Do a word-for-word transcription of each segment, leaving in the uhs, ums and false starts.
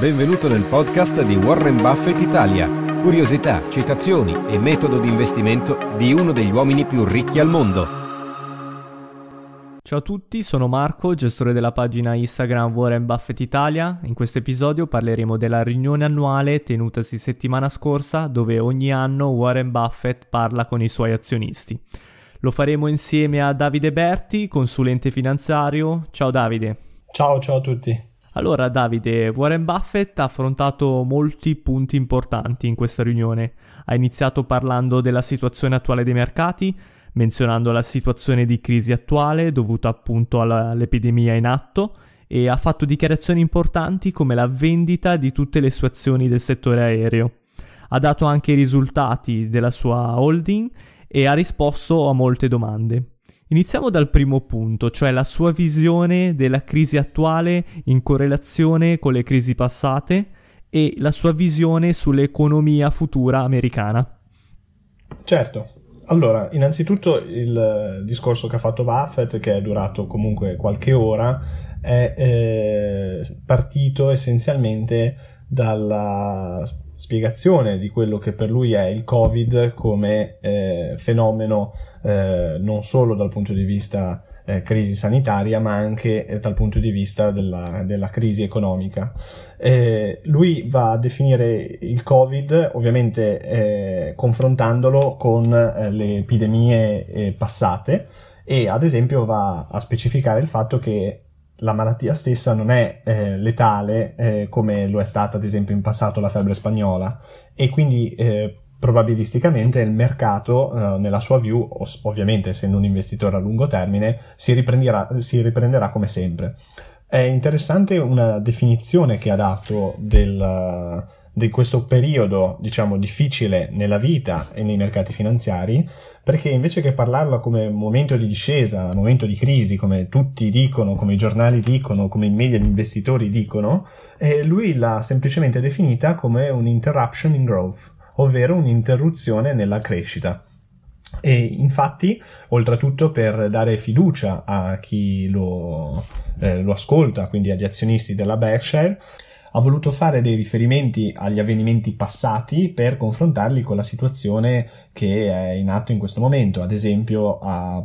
Benvenuto nel podcast di Warren Buffett Italia. Curiosità, citazioni e metodo di investimento di uno degli uomini più ricchi al mondo. Ciao a tutti, sono Marco, gestore della pagina Instagram Warren Buffett Italia. In questo episodio parleremo della riunione annuale tenutasi settimana scorsa, dove ogni anno Warren Buffett parla con i suoi azionisti. Lo faremo insieme a Davide Berti, consulente finanziario. Ciao Davide. Ciao, ciao a tutti. Allora Davide, Warren Buffett ha affrontato molti punti importanti in questa riunione. Ha iniziato parlando della situazione attuale dei mercati, menzionando la situazione di crisi attuale dovuta appunto all'epidemia in atto, e ha fatto dichiarazioni importanti come la vendita di tutte le sue azioni del settore aereo. Ha dato anche i risultati della sua holding e ha risposto a molte domande. Iniziamo dal primo punto, cioè la sua visione della crisi attuale in correlazione con le crisi passate e la sua visione sull'economia futura americana. Certo. Allora, innanzitutto il discorso che ha fatto Buffett, che è durato comunque qualche ora, è eh, partito essenzialmente dalla spiegazione di quello che per lui è il Covid come eh, fenomeno eh, non solo dal punto di vista eh, crisi sanitaria, ma anche eh, dal punto di vista della, della crisi economica. Eh, lui va a definire il Covid ovviamente eh, confrontandolo con eh, le epidemie eh, passate, e ad esempio va a specificare il fatto che la malattia stessa non è eh, letale eh, come lo è stata ad esempio in passato la febbre spagnola, e quindi eh, probabilisticamente il mercato eh, nella sua view, ov- ovviamente essendo un investitore a lungo termine, si riprenderà, si riprenderà come sempre. È interessante una definizione che ha dato del, di questo periodo, diciamo, difficile nella vita e nei mercati finanziari, perché invece che parlarla come momento di discesa, momento di crisi, come tutti dicono, come i giornali dicono, come i media e gli investitori dicono, eh, lui l'ha semplicemente definita come un interruption in growth, ovvero un'interruzione nella crescita. E infatti, oltretutto, per dare fiducia a chi lo, eh, lo ascolta, quindi agli azionisti della Berkshire, ha voluto fare dei riferimenti agli avvenimenti passati per confrontarli con la situazione che è in atto in questo momento. Ad esempio ha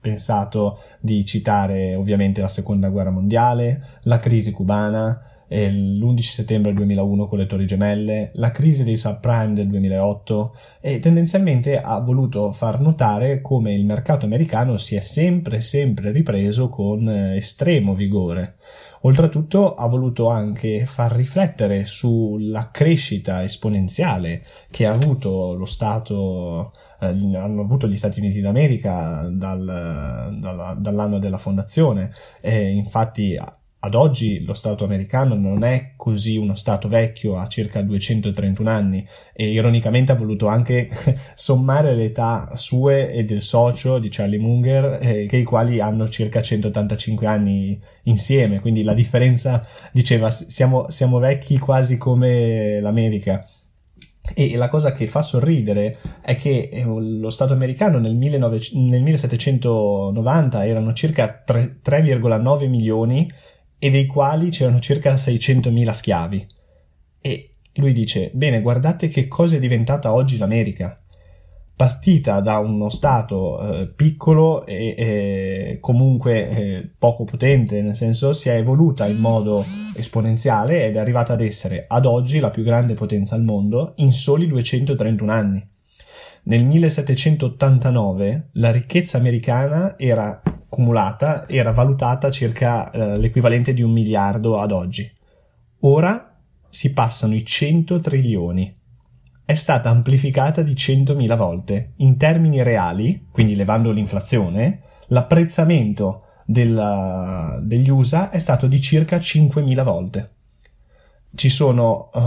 pensato di citare ovviamente la Seconda Guerra Mondiale, la crisi cubana, eh, l'undici settembre duemilauno con le Torri Gemelle, la crisi dei subprime del duemilaotto, e tendenzialmente ha voluto far notare come il mercato americano si è sempre sempre ripreso con eh, estremo vigore. Oltretutto ha voluto anche far riflettere sulla crescita esponenziale che ha avuto lo Stato, eh, hanno avuto gli Stati Uniti d'America dal, dalla, dall'anno della fondazione. Eh, infatti ad oggi lo Stato americano non è così uno Stato vecchio, ha circa duecentotrentuno anni, e ironicamente ha voluto anche sommare le età sue e del socio di Charlie Munger, eh, che i quali hanno circa centottantacinque anni insieme, quindi la differenza, diceva, siamo, siamo vecchi quasi come l'America. E la cosa che fa sorridere è che lo Stato americano nel, millenovecento, nel millesettecentonovanta erano circa tre virgola nove milioni, e dei quali c'erano circa seicentomila schiavi. E lui dice, bene, guardate che cosa è diventata oggi l'America, partita da uno stato eh, piccolo e eh, comunque eh, poco potente, nel senso si è evoluta in modo esponenziale ed è arrivata ad essere ad oggi la più grande potenza al mondo in soli duecentotrentuno anni. Nel millesettecentottantanove la ricchezza americana era cumulata, era valutata circa eh, l'equivalente di un miliardo ad oggi. Ora si passano i cento trilioni. È stata amplificata di centomila volte. In termini reali, quindi levando l'inflazione, l'apprezzamento della, degli U S A è stato di circa cinquemila volte. ci sono uh,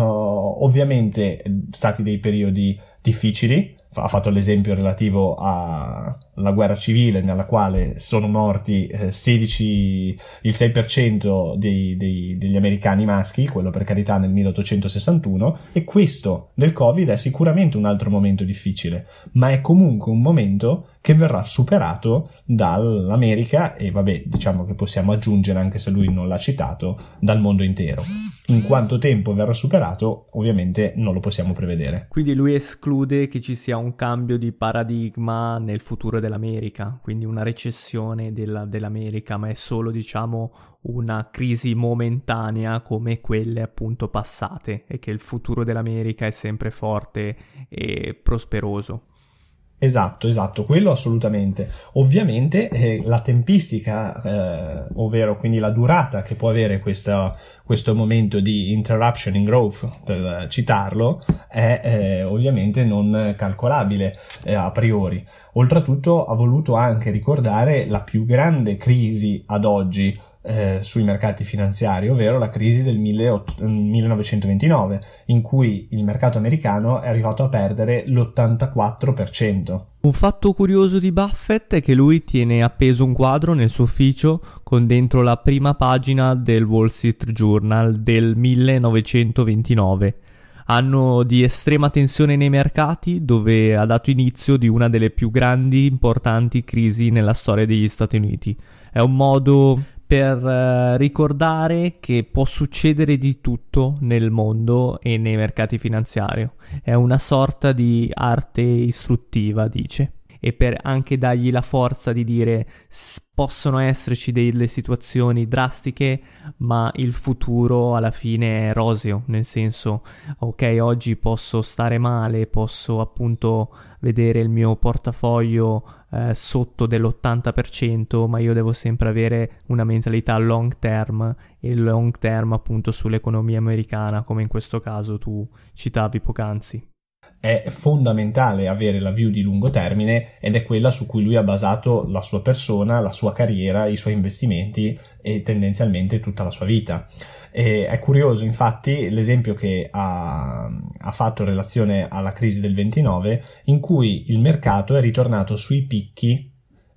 ovviamente stati dei periodi difficili. Ha fatto l'esempio relativo alla guerra civile, nella quale sono morti eh, sedici, il sei per cento dei, dei, degli americani maschi, quello per carità nel milleottocentosessantuno, e questo del Covid è sicuramente un altro momento difficile, ma è comunque un momento che verrà superato dall'America e vabbè, diciamo che possiamo aggiungere, anche se lui non l'ha citato, dal mondo intero. In quanto tempo verrà superato ovviamente non lo possiamo prevedere. Quindi lui esclude che ci sia un cambio di paradigma nel futuro dell'America, quindi una recessione della, dell'America, ma è solo, diciamo, una crisi momentanea come quelle appunto passate, e che il futuro dell'America è sempre forte e prosperoso. Esatto, esatto, quello assolutamente. Ovviamente eh, la tempistica, eh, ovvero quindi la durata che può avere questa, questo momento di interruption in growth, per citarlo, è eh, ovviamente non calcolabile eh, a priori. Oltretutto ha voluto anche ricordare la più grande crisi ad oggi Eh, sui mercati finanziari, ovvero la crisi del millenovecentoventinove, in cui il mercato americano è arrivato a perdere l'ottantaquattro per cento. Un fatto curioso di Buffett è che lui tiene appeso un quadro nel suo ufficio con dentro la prima pagina del Wall Street Journal del millenovecentoventinove, anno di estrema tensione nei mercati, dove ha dato inizio di una delle più grandi importanti crisi nella storia degli Stati Uniti. È un modo per eh, ricordare che può succedere di tutto nel mondo e nei mercati finanziari. È una sorta di arte istruttiva, dice, e per anche dargli la forza di dire possono esserci delle situazioni drastiche, ma il futuro alla fine è roseo, nel senso, ok, oggi posso stare male, posso appunto vedere il mio portafoglio Eh, sotto dell'ottanta per cento, ma io devo sempre avere una mentalità long term, e long term appunto sull'economia americana, come in questo caso tu citavi poc'anzi. È fondamentale avere la view di lungo termine, ed è quella su cui lui ha basato la sua persona, la sua carriera, i suoi investimenti e tendenzialmente tutta la sua vita. E è curioso infatti l'esempio che ha, ha fatto in relazione alla crisi del ventinove, in cui il mercato è ritornato sui picchi,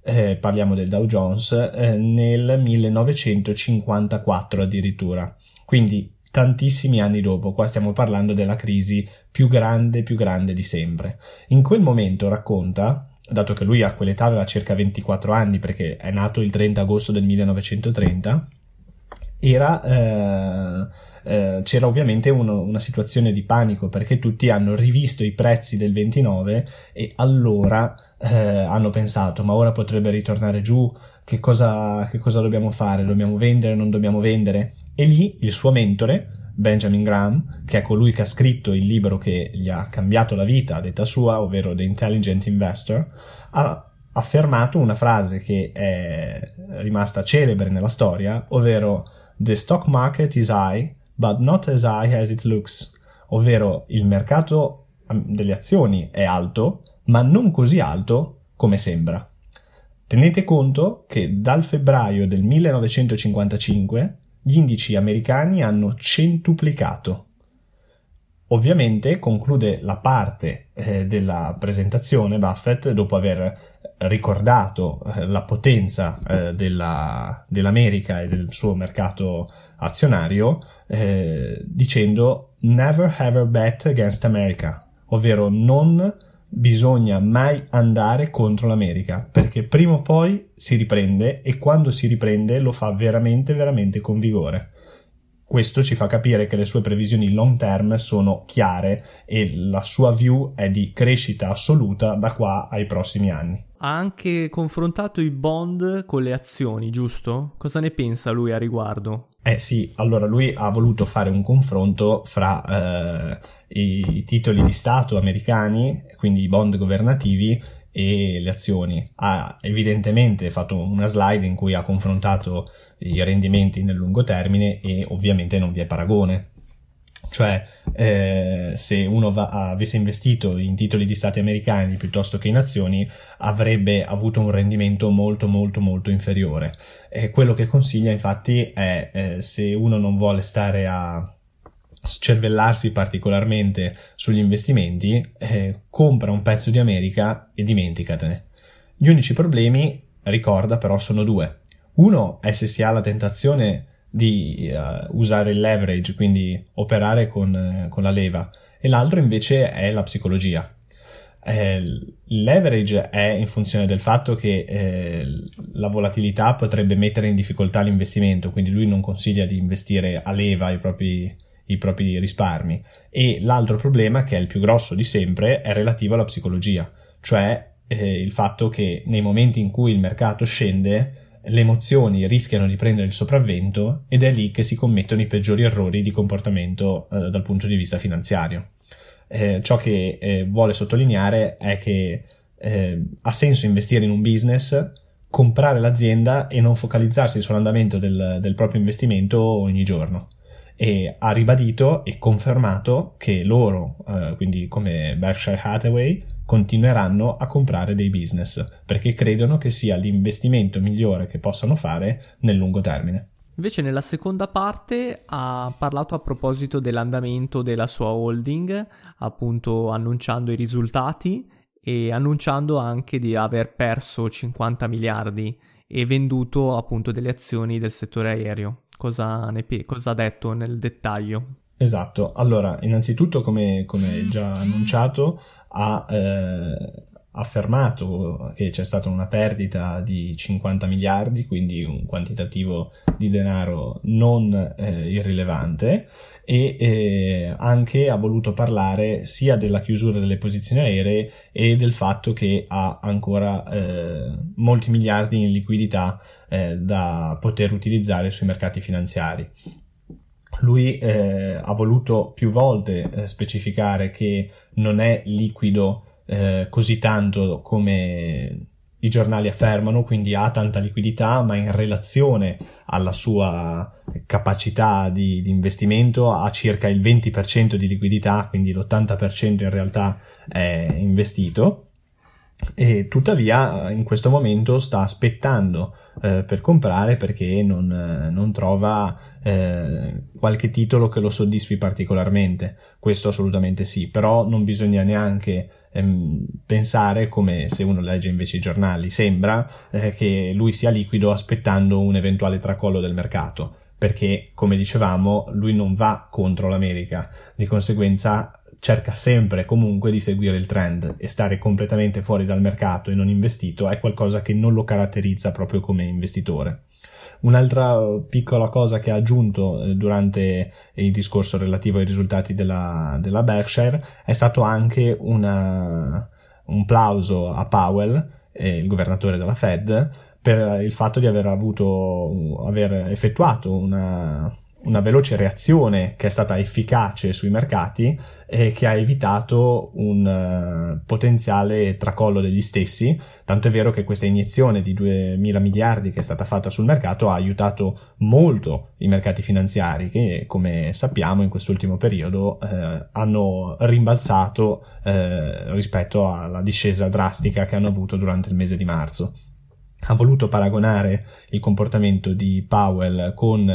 eh, parliamo del Dow Jones, eh, nel millenovecentocinquantaquattro addirittura, quindi tantissimi anni dopo. Qua stiamo parlando della crisi più grande, più grande di sempre. In quel momento, racconta, dato che lui a quell'età aveva circa ventiquattro anni, perché è nato il trenta agosto del millenovecentotrenta, era, eh, eh, c'era ovviamente uno, una situazione di panico, perché tutti hanno rivisto i prezzi del ventinove e allora eh, hanno pensato, ma ora potrebbe ritornare giù, che cosa, che cosa dobbiamo fare? Dobbiamo vendere, non dobbiamo vendere? E lì il suo mentore, Benjamin Graham, che è colui che ha scritto il libro che gli ha cambiato la vita a detta sua, ovvero The Intelligent Investor, ha affermato una frase che è rimasta celebre nella storia, ovvero "The stock market is high, but not as high as it looks", ovvero il mercato delle azioni è alto, ma non così alto come sembra. Tenete conto che dal febbraio del millenovecentocinquantacinque gli indici americani hanno centuplicato. Ovviamente conclude la parte eh, della presentazione Buffett, dopo aver ricordato eh, la potenza eh, della, dell'America e del suo mercato azionario, eh, dicendo "Never ever bet against America", ovvero non bisogna mai andare contro l'America, perché prima o poi si riprende, e quando si riprende lo fa veramente veramente con vigore. Questo ci fa capire che le sue previsioni long term sono chiare e la sua view è di crescita assoluta da qua ai prossimi anni. Ha anche confrontato i bond con le azioni, giusto? Cosa ne pensa lui a riguardo? Eh sì, allora lui ha voluto fare un confronto fra eh, i titoli di Stato americani, quindi i bond governativi, e le azioni. Ha evidentemente fatto una slide in cui ha confrontato i rendimenti nel lungo termine e ovviamente non vi è paragone. Cioè eh, se uno va, avesse investito in titoli di Stati americani piuttosto che in azioni, avrebbe avuto un rendimento molto molto molto inferiore. E quello che consiglia infatti è eh, se uno non vuole stare a scervellarsi particolarmente sugli investimenti, eh, compra un pezzo di America e dimenticatene. Gli unici problemi, ricorda, però sono due. Uno è se si ha la tentazione di uh, usare il leverage, quindi operare con, eh, con la leva, e l'altro invece è la psicologia. Eh, il leverage è in funzione del fatto che eh, la volatilità potrebbe mettere in difficoltà l'investimento, quindi lui non consiglia di investire a leva i propri, i propri risparmi. E l'altro problema, che è il più grosso di sempre, è relativo alla psicologia, cioè eh, il fatto che nei momenti in cui il mercato scende le emozioni rischiano di prendere il sopravvento, ed è lì che si commettono i peggiori errori di comportamento eh, dal punto di vista finanziario. Eh, ciò che eh, vuole sottolineare è che eh, ha senso investire in un business, comprare l'azienda e non focalizzarsi sull'andamento del, del proprio investimento ogni giorno. E ha ribadito e confermato che loro, eh, quindi come Berkshire Hathaway, continueranno a comprare dei business perché credono che sia l'investimento migliore che possano fare nel lungo termine. Invece nella seconda parte ha parlato a proposito dell'andamento della sua holding, appunto annunciando i risultati e annunciando anche di aver perso cinquanta miliardi e venduto appunto delle azioni del settore aereo. Cosa, ne pe- cosa ha detto nel dettaglio? Esatto, allora innanzitutto come, come già annunciato ha eh, affermato che c'è stata una perdita di cinquanta miliardi, quindi un quantitativo di denaro non eh, irrilevante, e eh, anche ha voluto parlare sia della chiusura delle posizioni aeree e del fatto che ha ancora eh, molti miliardi in liquidità eh, da poter utilizzare sui mercati finanziari. Lui eh, ha voluto più volte eh, specificare che non è liquido eh, così tanto come i giornali affermano, quindi ha tanta liquidità, ma in relazione alla sua capacità di, di investimento ha circa il venti per cento di liquidità, quindi l'ottanta per cento in realtà è investito. E tuttavia in questo momento sta aspettando eh, per comprare perché non, non trova eh, qualche titolo che lo soddisfi particolarmente. Questo assolutamente sì, però non bisogna neanche ehm, pensare, come se uno legge invece i giornali sembra, eh, che lui sia liquido aspettando un eventuale tracollo del mercato, perché come dicevamo lui non va contro l'America, di conseguenza cerca sempre comunque di seguire il trend, e stare completamente fuori dal mercato e non investito è qualcosa che non lo caratterizza proprio come investitore. Un'altra piccola cosa che ha aggiunto durante il discorso relativo ai risultati della, della Berkshire è stato anche una, un plauso a Powell, eh, il governatore della Fed, per il fatto di aver avuto, aver effettuato una... una veloce reazione che è stata efficace sui mercati e che ha evitato un uh, potenziale tracollo degli stessi, tanto è vero che questa iniezione di duemila miliardi che è stata fatta sul mercato ha aiutato molto i mercati finanziari, che come sappiamo in quest'ultimo periodo eh, hanno rimbalzato eh, rispetto alla discesa drastica che hanno avuto durante il mese di marzo. Ha voluto paragonare il comportamento di Powell con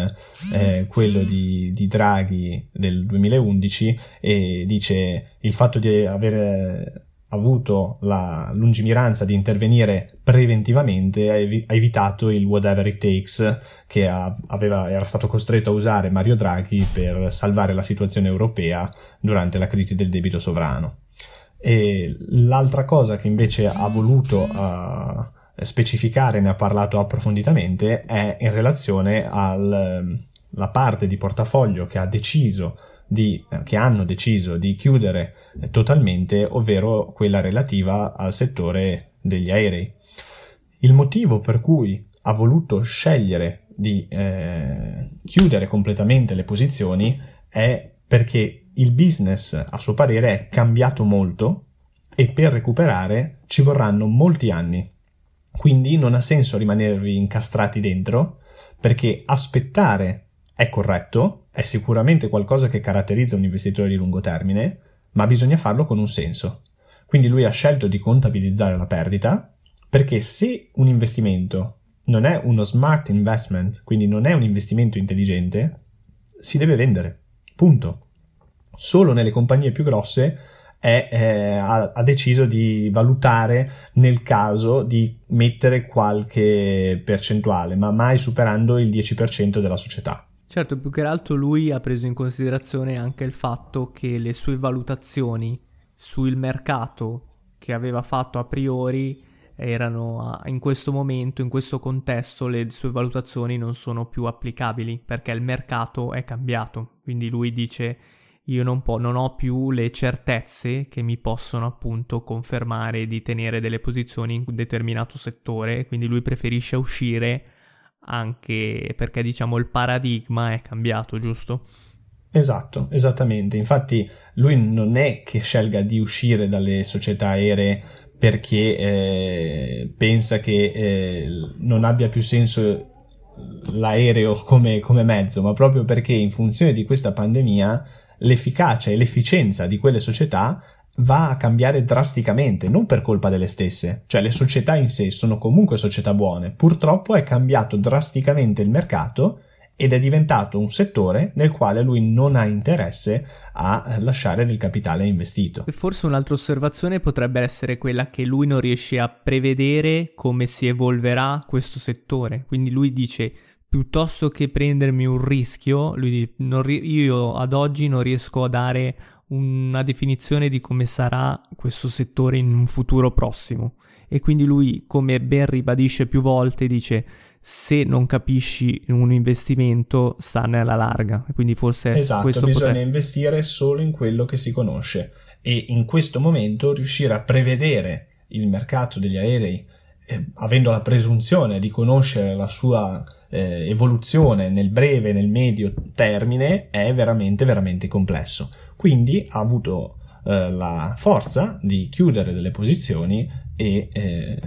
eh, quello di, di Draghi del duemilaundici e dice: il fatto di aver avuto la lungimiranza di intervenire preventivamente ha, ev- ha evitato il whatever it takes che a- aveva, era stato costretto a usare Mario Draghi per salvare la situazione europea durante la crisi del debito sovrano. E l'altra cosa che invece ha voluto a specificare, ne ha parlato approfonditamente, è in relazione alla parte di portafoglio che ha deciso di che hanno deciso di chiudere totalmente, ovvero quella relativa al settore degli aerei. Il motivo per cui ha voluto scegliere di eh, chiudere completamente le posizioni è perché il business, a suo parere, è cambiato molto e per recuperare ci vorranno molti anni. Quindi non ha senso rimanervi incastrati dentro, perché aspettare è corretto, è sicuramente qualcosa che caratterizza un investitore di lungo termine, ma bisogna farlo con un senso. Quindi lui ha scelto di contabilizzare la perdita, perché se un investimento non è uno smart investment, quindi non è un investimento intelligente, si deve vendere, punto. solo nelle compagnie più grosse è, eh, ha, ha deciso di valutare nel caso di mettere qualche percentuale, ma mai superando il dieci per cento della società. Certo, più che altro lui ha preso in considerazione anche il fatto che le sue valutazioni sul mercato che aveva fatto a priori erano, in questo momento, in questo contesto, le sue valutazioni non sono più applicabili perché il mercato è cambiato. Quindi lui dice: io non, po- non ho più le certezze che mi possono appunto confermare di tenere delle posizioni in un determinato settore, quindi lui preferisce uscire, anche perché diciamo il paradigma è cambiato, giusto? Esatto, esattamente. Infatti lui non è che scelga di uscire dalle società aeree perché eh, pensa che eh, non abbia più senso l'aereo come, come mezzo, ma proprio perché in funzione di questa pandemia l'efficacia e l'efficienza di quelle società va a cambiare drasticamente, non per colpa delle stesse, cioè le società in sé sono comunque società buone, purtroppo è cambiato drasticamente il mercato ed è diventato un settore nel quale lui non ha interesse a lasciare del capitale investito. E forse un'altra osservazione potrebbe essere quella che lui non riesce a prevedere come si evolverà questo settore, quindi lui dice: piuttosto che prendermi un rischio, lui dice, non ri- io ad oggi non riesco a dare una definizione di come sarà questo settore in un futuro prossimo, e quindi lui, come ben ribadisce più volte, dice: se non capisci un investimento, stanne alla larga. Quindi forse esatto, questo bisogna poter... investire solo in quello che si conosce, e in questo momento riuscire a prevedere il mercato degli aerei eh, avendo la presunzione di conoscere la sua eh, evoluzione nel breve, nel medio termine, è veramente veramente complesso. Quindi ha avuto eh, la forza di chiudere delle posizioni e eh,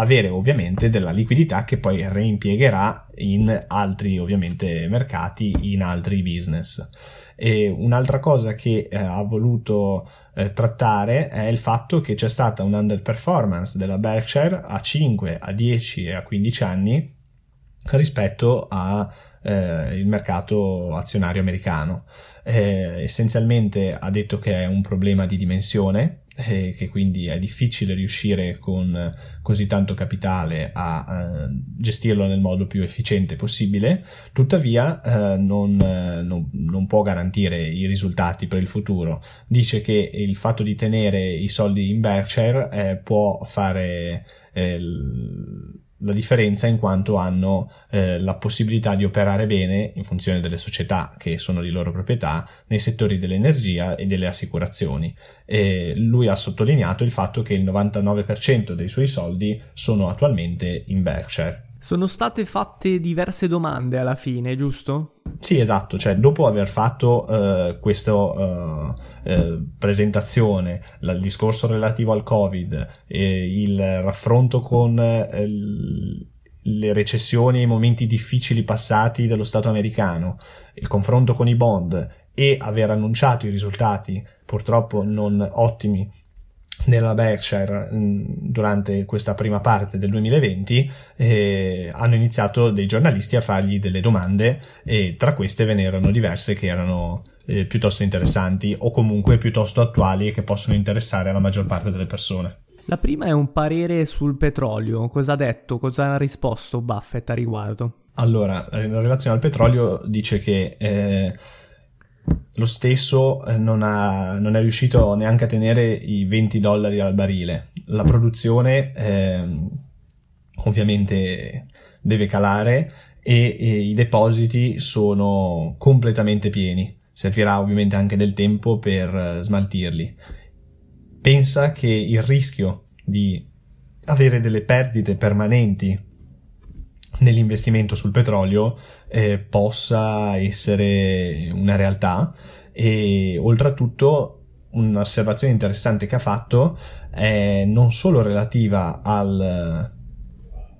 avere ovviamente della liquidità che poi reimpiegherà in altri ovviamente mercati, in altri business. E un'altra cosa che eh, ha voluto eh, trattare è il fatto che c'è stata un underperformance della Berkshire a cinque, a dieci e a quindici anni rispetto a eh, il mercato azionario americano. Eh, essenzialmente ha detto che è un problema di dimensione, eh, che quindi è difficile riuscire con così tanto capitale a eh, gestirlo nel modo più efficiente possibile, tuttavia eh, non, eh, non, non può garantire i risultati per il futuro. Dice che il fatto di tenere i soldi in Berkshire eh, può fare eh, l- la differenza, in quanto hanno eh, la possibilità di operare bene in funzione delle società che sono di loro proprietà nei settori dell'energia e delle assicurazioni. E lui ha sottolineato il fatto che il novantanove per cento dei suoi soldi sono attualmente in Berkshire. Sono state fatte diverse domande alla fine, giusto? Sì, esatto, cioè dopo aver fatto uh, questa uh, uh, presentazione, la, il discorso relativo al Covid, eh, il raffronto con eh, l- le recessioni e i momenti difficili passati dello Stato americano, il confronto con i bond e aver annunciato i risultati purtroppo non ottimi nella Berkshire durante questa prima parte del duemilaventi, eh, hanno iniziato dei giornalisti a fargli delle domande, e tra queste ve ne erano diverse che erano eh, piuttosto interessanti o comunque piuttosto attuali e che possono interessare alla maggior parte delle persone. La prima è un parere sul petrolio. Cosa ha detto, cosa ha risposto Buffett a riguardo? Allora, in relazione al petrolio dice che eh, lo stesso non, ha, non è riuscito neanche a tenere i venti dollari al barile. La produzione eh, ovviamente deve calare e, e i depositi sono completamente pieni. Servirà ovviamente anche del tempo per smaltirli. Pensa che il rischio di avere delle perdite permanenti nell'investimento sul petrolio eh, possa essere una realtà, e oltretutto un'osservazione interessante che ha fatto è non solo relativa al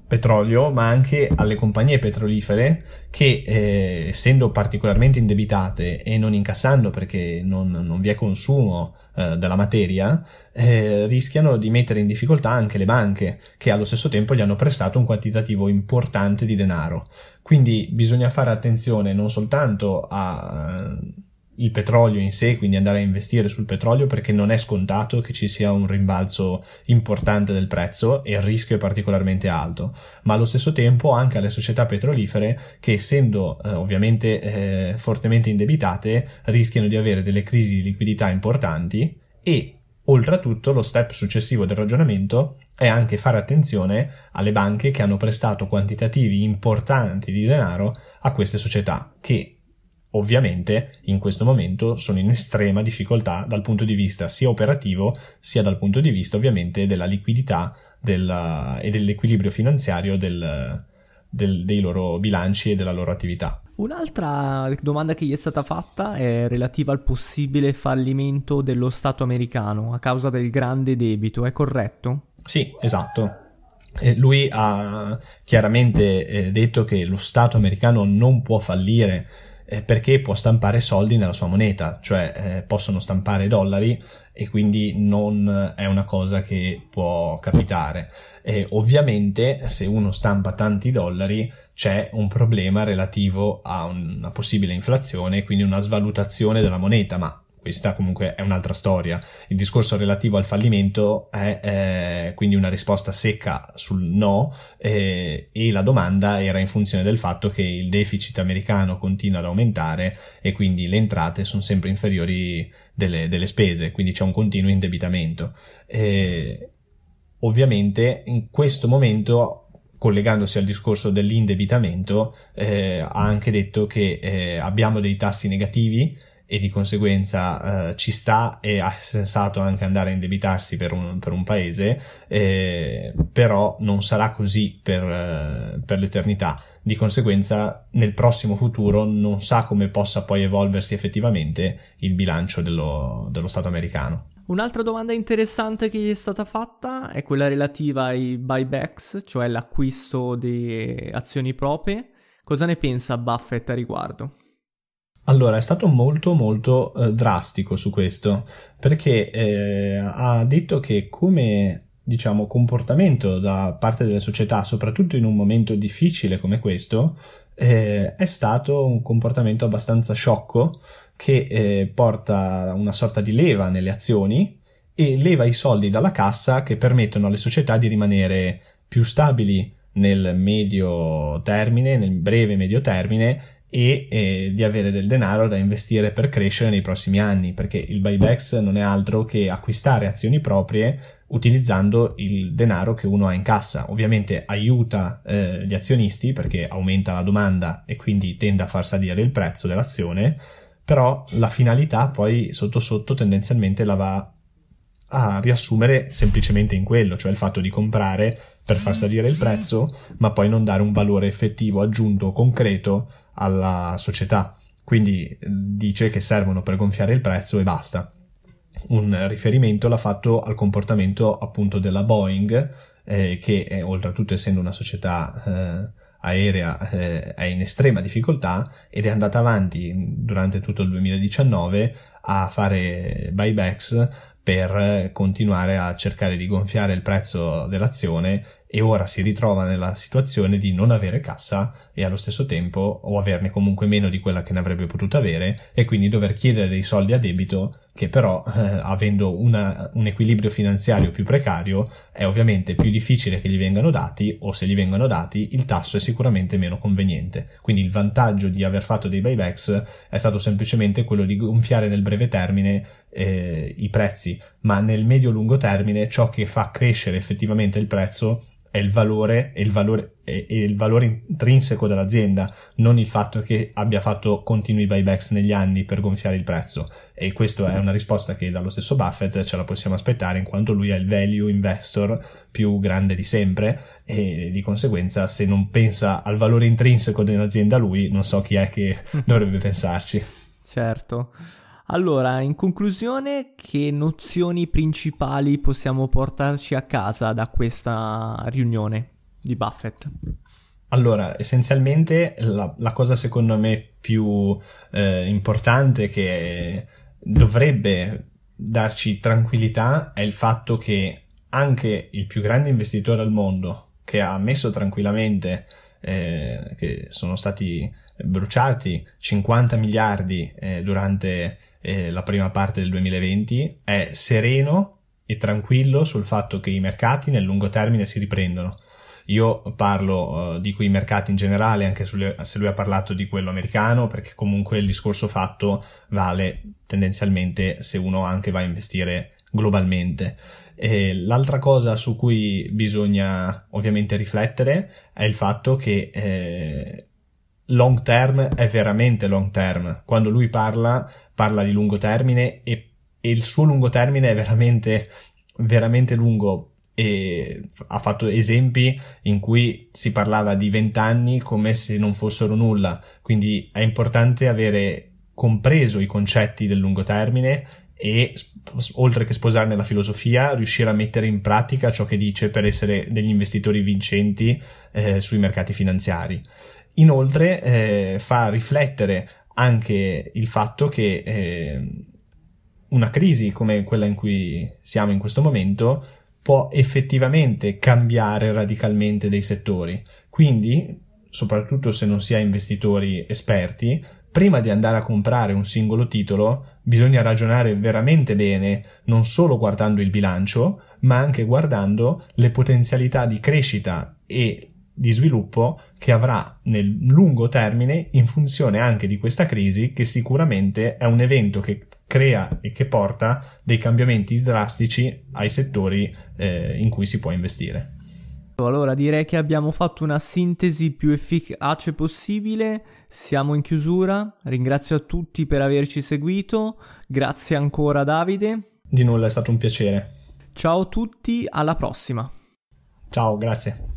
petrolio ma anche alle compagnie petrolifere che eh, essendo particolarmente indebitate e non incassando perché non, non vi è consumo eh, della materia, eh, rischiano di mettere in difficoltà anche le banche che allo stesso tempo gli hanno prestato un quantitativo importante di denaro. Quindi bisogna fare attenzione non soltanto a il petrolio in sé, quindi andare a investire sul petrolio, perché non è scontato che ci sia un rimbalzo importante del prezzo e il rischio è particolarmente alto, ma allo stesso tempo anche alle società petrolifere che, essendo eh, ovviamente eh, fortemente indebitate, rischiano di avere delle crisi di liquidità importanti. E oltretutto lo step successivo del ragionamento è anche fare attenzione alle banche che hanno prestato quantitativi importanti di denaro a queste società, che ovviamente in questo momento sono in estrema difficoltà dal punto di vista sia operativo sia dal punto di vista ovviamente della liquidità della, e dell'equilibrio finanziario del, del, dei loro bilanci e della loro attività. Un'altra domanda che gli è stata fatta è relativa al possibile fallimento dello Stato americano a causa del grande debito, è corretto? Sì, esatto. Lui ha chiaramente detto che lo Stato americano non può fallire perché può stampare soldi nella sua moneta, cioè eh, possono stampare dollari e quindi non è una cosa che può capitare. E ovviamente se uno stampa tanti dollari c'è un problema relativo a una possibile inflazione, quindi una svalutazione della moneta, ma questa comunque è un'altra storia. Il discorso relativo al fallimento è eh, quindi una risposta secca sul no, eh, e la domanda era in funzione del fatto che il deficit americano continua ad aumentare e quindi le entrate sono sempre inferiori delle, delle spese, quindi c'è un continuo indebitamento. Eh, ovviamente in questo momento, collegandosi al discorso dell'indebitamento, eh, ha anche detto che eh, abbiamo dei tassi negativi e di conseguenza eh, ci sta e ha sensato anche andare a indebitarsi per un, per un paese, eh, però non sarà così per, eh, per l'eternità. Di conseguenza nel prossimo futuro non sa come possa poi evolversi effettivamente il bilancio dello, dello Stato americano. Un'altra domanda interessante che è stata fatta è quella relativa ai buybacks, cioè l'acquisto di azioni proprie. Cosa ne pensa Buffett a riguardo? Allora, è stato molto molto eh, drastico su questo, perché eh, ha detto che come, diciamo, comportamento da parte delle società, soprattutto in un momento difficile come questo, eh, è stato un comportamento abbastanza sciocco che eh, porta una sorta di leva nelle azioni e leva i soldi dalla cassa che permettono alle società di rimanere più stabili nel medio termine, nel breve medio termine, e eh, di avere del denaro da investire per crescere nei prossimi anni, perché il buybacks non è altro che acquistare azioni proprie utilizzando il denaro che uno ha in cassa. Ovviamente aiuta eh, gli azionisti perché aumenta la domanda e quindi tende a far salire il prezzo dell'azione, però la finalità poi sotto sotto tendenzialmente la va a riassumere semplicemente in quello, cioè il fatto di comprare per far salire il prezzo ma poi non dare un valore effettivo aggiunto concreto alla società. Quindi dice che servono per gonfiare il prezzo e basta. Un riferimento l'ha fatto al comportamento appunto della Boeing, eh, che è, oltretutto essendo una società eh, aerea eh, è in estrema difficoltà ed è andata avanti durante tutto il duemiladiciannove a fare buybacks per continuare a cercare di gonfiare il prezzo dell'azione, e ora si ritrova nella situazione di non avere cassa e allo stesso tempo o averne comunque meno di quella che ne avrebbe potuto avere, e quindi dover chiedere dei soldi a debito che però eh, avendo una, un equilibrio finanziario più precario è ovviamente più difficile che gli vengano dati, o se gli vengono dati il tasso è sicuramente meno conveniente. Quindi il vantaggio di aver fatto dei buybacks è stato semplicemente quello di gonfiare nel breve termine eh, i prezzi, ma nel medio-lungo termine ciò che fa crescere effettivamente il prezzo è il valore e il valore e il valore intrinseco dell'azienda, non il fatto che abbia fatto continui buybacks negli anni per gonfiare il prezzo. E questa è una risposta che dallo stesso Buffett ce la possiamo aspettare, in quanto lui è il value investor più grande di sempre e di conseguenza se non pensa al valore intrinseco dell'azienda lui, non so chi è che dovrebbe pensarci. Certo. Allora, in conclusione, che nozioni principali possiamo portarci a casa da questa riunione di Buffett? Allora, essenzialmente la, la cosa secondo me più eh, importante che dovrebbe darci tranquillità è il fatto che anche il più grande investitore al mondo, che ha ammesso tranquillamente eh, che sono stati bruciati cinquanta miliardi eh, durante eh, la prima parte del duemilaventi, è sereno e tranquillo sul fatto che i mercati nel lungo termine si riprendono. Io parlo uh, di quei mercati in generale, anche sulle, se lui ha parlato di quello americano, perché comunque il discorso fatto vale tendenzialmente se uno anche va a investire globalmente. E l'altra cosa su cui bisogna ovviamente riflettere è il fatto che eh, long term è veramente long term. Quando lui parla, parla di lungo termine e, e il suo lungo termine è veramente, veramente lungo. E ha fatto esempi in cui si parlava di vent'anni come se non fossero nulla, quindi è importante avere compreso i concetti del lungo termine e, oltre che sposarne la filosofia, riuscire a mettere in pratica ciò che dice per essere degli investitori vincenti eh, sui mercati finanziari. Inoltre eh, fa riflettere anche il fatto che eh, una crisi come quella in cui siamo in questo momento può effettivamente cambiare radicalmente dei settori. Quindi, soprattutto se non si ha investitori esperti, prima di andare a comprare un singolo titolo bisogna ragionare veramente bene, non solo guardando il bilancio, ma anche guardando le potenzialità di crescita e di sviluppo che avrà nel lungo termine in funzione anche di questa crisi, che sicuramente è un evento che crea e che porta dei cambiamenti drastici ai settori eh, in cui si può investire. Allora direi che abbiamo fatto una sintesi più efficace possibile, siamo in chiusura, ringrazio a tutti per averci seguito, grazie ancora Davide. Di nulla, è stato un piacere. Ciao a tutti, alla prossima. Ciao, grazie.